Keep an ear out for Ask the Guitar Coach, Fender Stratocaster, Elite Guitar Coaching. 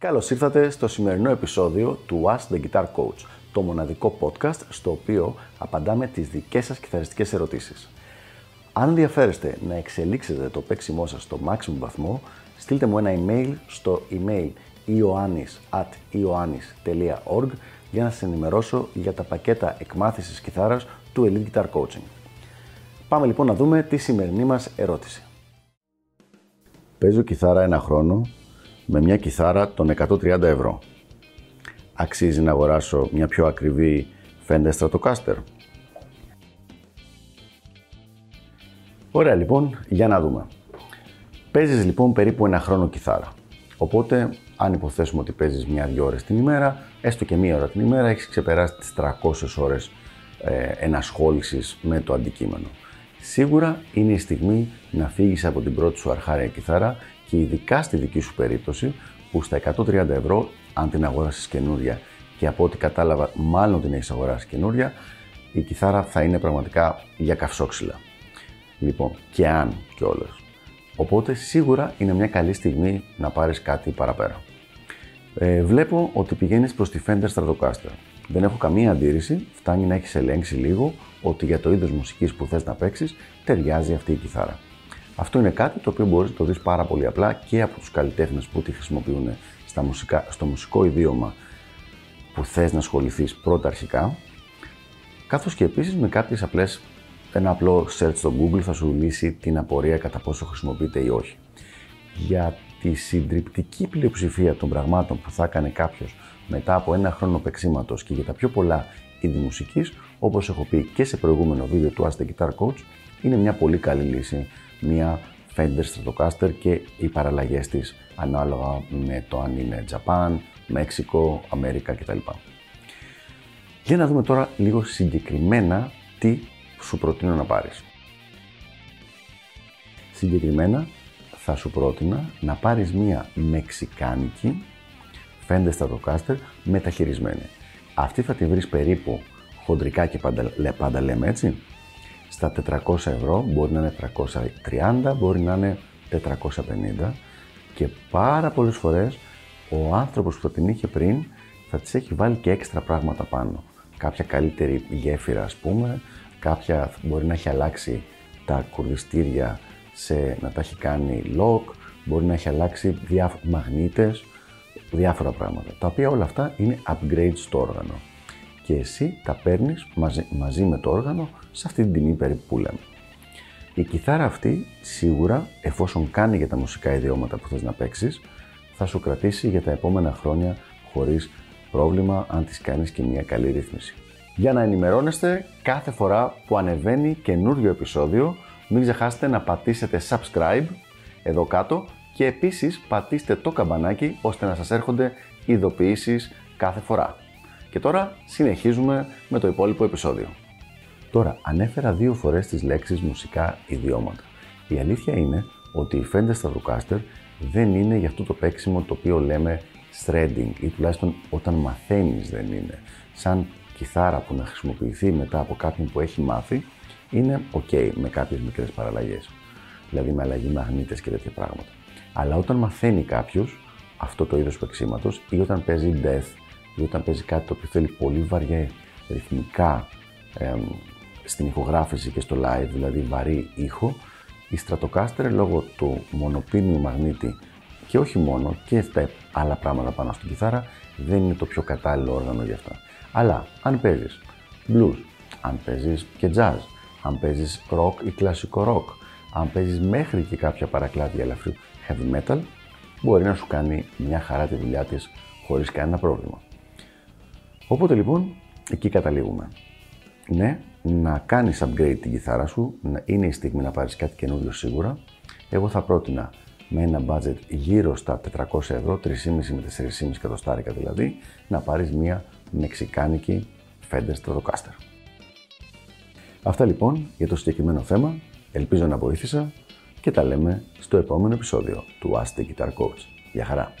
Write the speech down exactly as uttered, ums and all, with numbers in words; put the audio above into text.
Καλώς ήρθατε στο σημερινό επεισόδιο του Ask the Guitar Coach, το μοναδικό podcast στο οποίο απαντάμε τις δικές σας κιθαριστικές ερωτήσεις. Αν ενδιαφέρεστε να εξελίξετε το παίξιμό σας στο maximum βαθμό, στείλτε μου ένα email στο email ioannis at ioannis dot org για να σας ενημερώσω για τα πακέτα εκμάθησης κιθάρας του Elite Guitar Coaching. Πάμε λοιπόν να δούμε τη σημερινή μας ερώτηση. Παίζω κιθάρα ένα χρόνο με μια κιθάρα των εκατόν τριάντα ευρώ. Αξίζει να αγοράσω μια πιο ακριβή Fender Stratocaster? Ωραία, λοιπόν, για να δούμε. Παίζεις λοιπόν περίπου ένα χρόνο κιθάρα. Οπότε, αν υποθέσουμε ότι παίζεις μια-δυο ώρες την ημέρα, έστω και μία ώρα την ημέρα, έχεις ξεπεράσει τις τριακόσιες ώρες ε, ενασχόλησης με το αντικείμενο. Σίγουρα είναι η στιγμή να φύγεις από την πρώτη σου αρχάρια κιθάρα και ειδικά στη δική σου περίπτωση που στα εκατόν τριάντα ευρώ, αν την αγοράσεις καινούρια και από ό,τι κατάλαβα μάλλον την έχεις αγοράσει καινούρια, η κιθάρα θα είναι πραγματικά για καυσόξυλα. Λοιπόν, και αν κιόλας. Οπότε σίγουρα είναι μια καλή στιγμή να πάρεις κάτι παραπέρα. Ε, βλέπω ότι πηγαίνεις προς τη Fender Stratocaster. Δεν έχω καμία αντίρρηση, φτάνει να έχεις ελέγξει λίγο ότι για το είδος μουσικής που θες να παίξεις ταιριάζει αυτή η κιθάρα. Αυτό είναι κάτι το οποίο μπορείς να το δεις πάρα πολύ απλά και από τους καλλιτέχνες που τη χρησιμοποιούν στα μουσικά, στο μουσικό ιδίωμα που θες να ασχοληθείς πρώτα αρχικά, καθώς και επίσης με κάποιες απλές. Ένα απλό search στο Google θα σου λύσει την απορία κατά πόσο χρησιμοποιείται ή όχι. Για τη συντριπτική πλειοψηφία των πραγμάτων που θα έκανε κάποιος μετά από ένα χρόνο παίξηματος και για τα πιο πολλά είδη μουσικής, όπως έχω πει και σε προηγούμενο βίντεο του Ask the Guitar Coach, είναι μια πολύ καλή λύση μια Fender Stratocaster και οι παραλλαγές της ανάλογα με το αν είναι Japan, Μέξικο, Αμέρικα κτλ. Για να δούμε τώρα λίγο συγκεκριμένα τι σου προτείνω να πάρεις. Συγκεκριμένα θα σου πρότεινα να πάρεις μία μεξικάνικη Fender Stratocaster μεταχειρισμένη. Αυτή θα τη βρεις περίπου χοντρικά και πάντα, πάντα λέμε έτσι, στα τετρακόσια ευρώ, μπορεί να είναι τριακόσια τριάντα, μπορεί να είναι τετρακόσια πενήντα και πάρα πολλές φορές ο άνθρωπος που θα την είχε πριν θα της έχει βάλει και έξτρα πράγματα πάνω. Κάποια καλύτερη γέφυρα ας πούμε, κάποια μπορεί να έχει αλλάξει τα κουρδιστήρια, σε, να τα έχει κάνει lock, μπορεί να έχει αλλάξει διά, μαγνήτες, διάφορα πράγματα. Τα οποία όλα αυτά είναι upgrades στο όργανο. Και εσύ τα παίρνεις μαζί, μαζί με το όργανο σε αυτή την τιμή περίπου που λέμε. Η κιθάρα αυτή σίγουρα, εφόσον κάνει για τα μουσικά ιδιώματα που θες να παίξεις, θα σου κρατήσει για τα επόμενα χρόνια χωρίς πρόβλημα αν της κάνεις και μια καλή ρύθμιση. Για να ενημερώνεστε κάθε φορά που ανεβαίνει καινούριο επεισόδιο, μην ξεχάσετε να πατήσετε subscribe εδώ κάτω και επίσης πατήστε το καμπανάκι ώστε να σας έρχονται ειδοποιήσεις κάθε φορά. Και τώρα συνεχίζουμε με το υπόλοιπο επεισόδιο. Τώρα, ανέφερα δύο φορές τις λέξεις μουσικά ιδιώματα. Η αλήθεια είναι ότι η Fender Stratocaster δεν είναι για αυτό το παίξιμο το οποίο λέμε shredding ή τουλάχιστον όταν μαθαίνεις δεν είναι. Σαν κιθάρα που να χρησιμοποιηθεί μετά από κάποιον που έχει μάθει είναι ok με κάποιες μικρές παραλλαγές, δηλαδή με αλλαγή μαγνήτες και τέτοια πράγματα. Αλλά όταν μαθαίνει κάποιος αυτό το είδος παίξηματος ή όταν παίζει death ή όταν παίζει κάτι το οποίο θέλει πολύ βαριά ρυθμικά εμ, στην ηχογράφηση και στο live, δηλαδή βαρύ ήχο, η Stratocaster λόγω του μονοπίνιου μαγνήτη και όχι μόνο και τα άλλα πράγματα πάνω στην κιθάρα δεν είναι το πιο κατάλληλο όργανο για αυτά. Αλλά αν παίζεις blues, αν παίζεις και jazz, αν παίζεις rock ή κλασικό rock, αν παίζεις μέχρι και κάποια παρακλάδια ελαφρύ heavy metal, μπορεί να σου κάνει μια χαρά τη δουλειά της χωρίς κανένα πρόβλημα. Οπότε λοιπόν, εκεί καταλήγουμε. Ναι, να κάνεις upgrade την κιθάρα σου, είναι η στιγμή να πάρεις κάτι καινούριο σίγουρα. Εγώ θα πρότεινα με ένα budget γύρω στα τετρακόσια ευρώ, τρία και μισό με τέσσερα και μισό εκατοστάρικα δηλαδή, να πάρεις μια μεξικάνικη Fender Stratocaster. Αυτά λοιπόν για το συγκεκριμένο θέμα, ελπίζω να βοήθησα και τα λέμε στο επόμενο επεισόδιο του Ask the Guitar Coach. Γεια χαρά!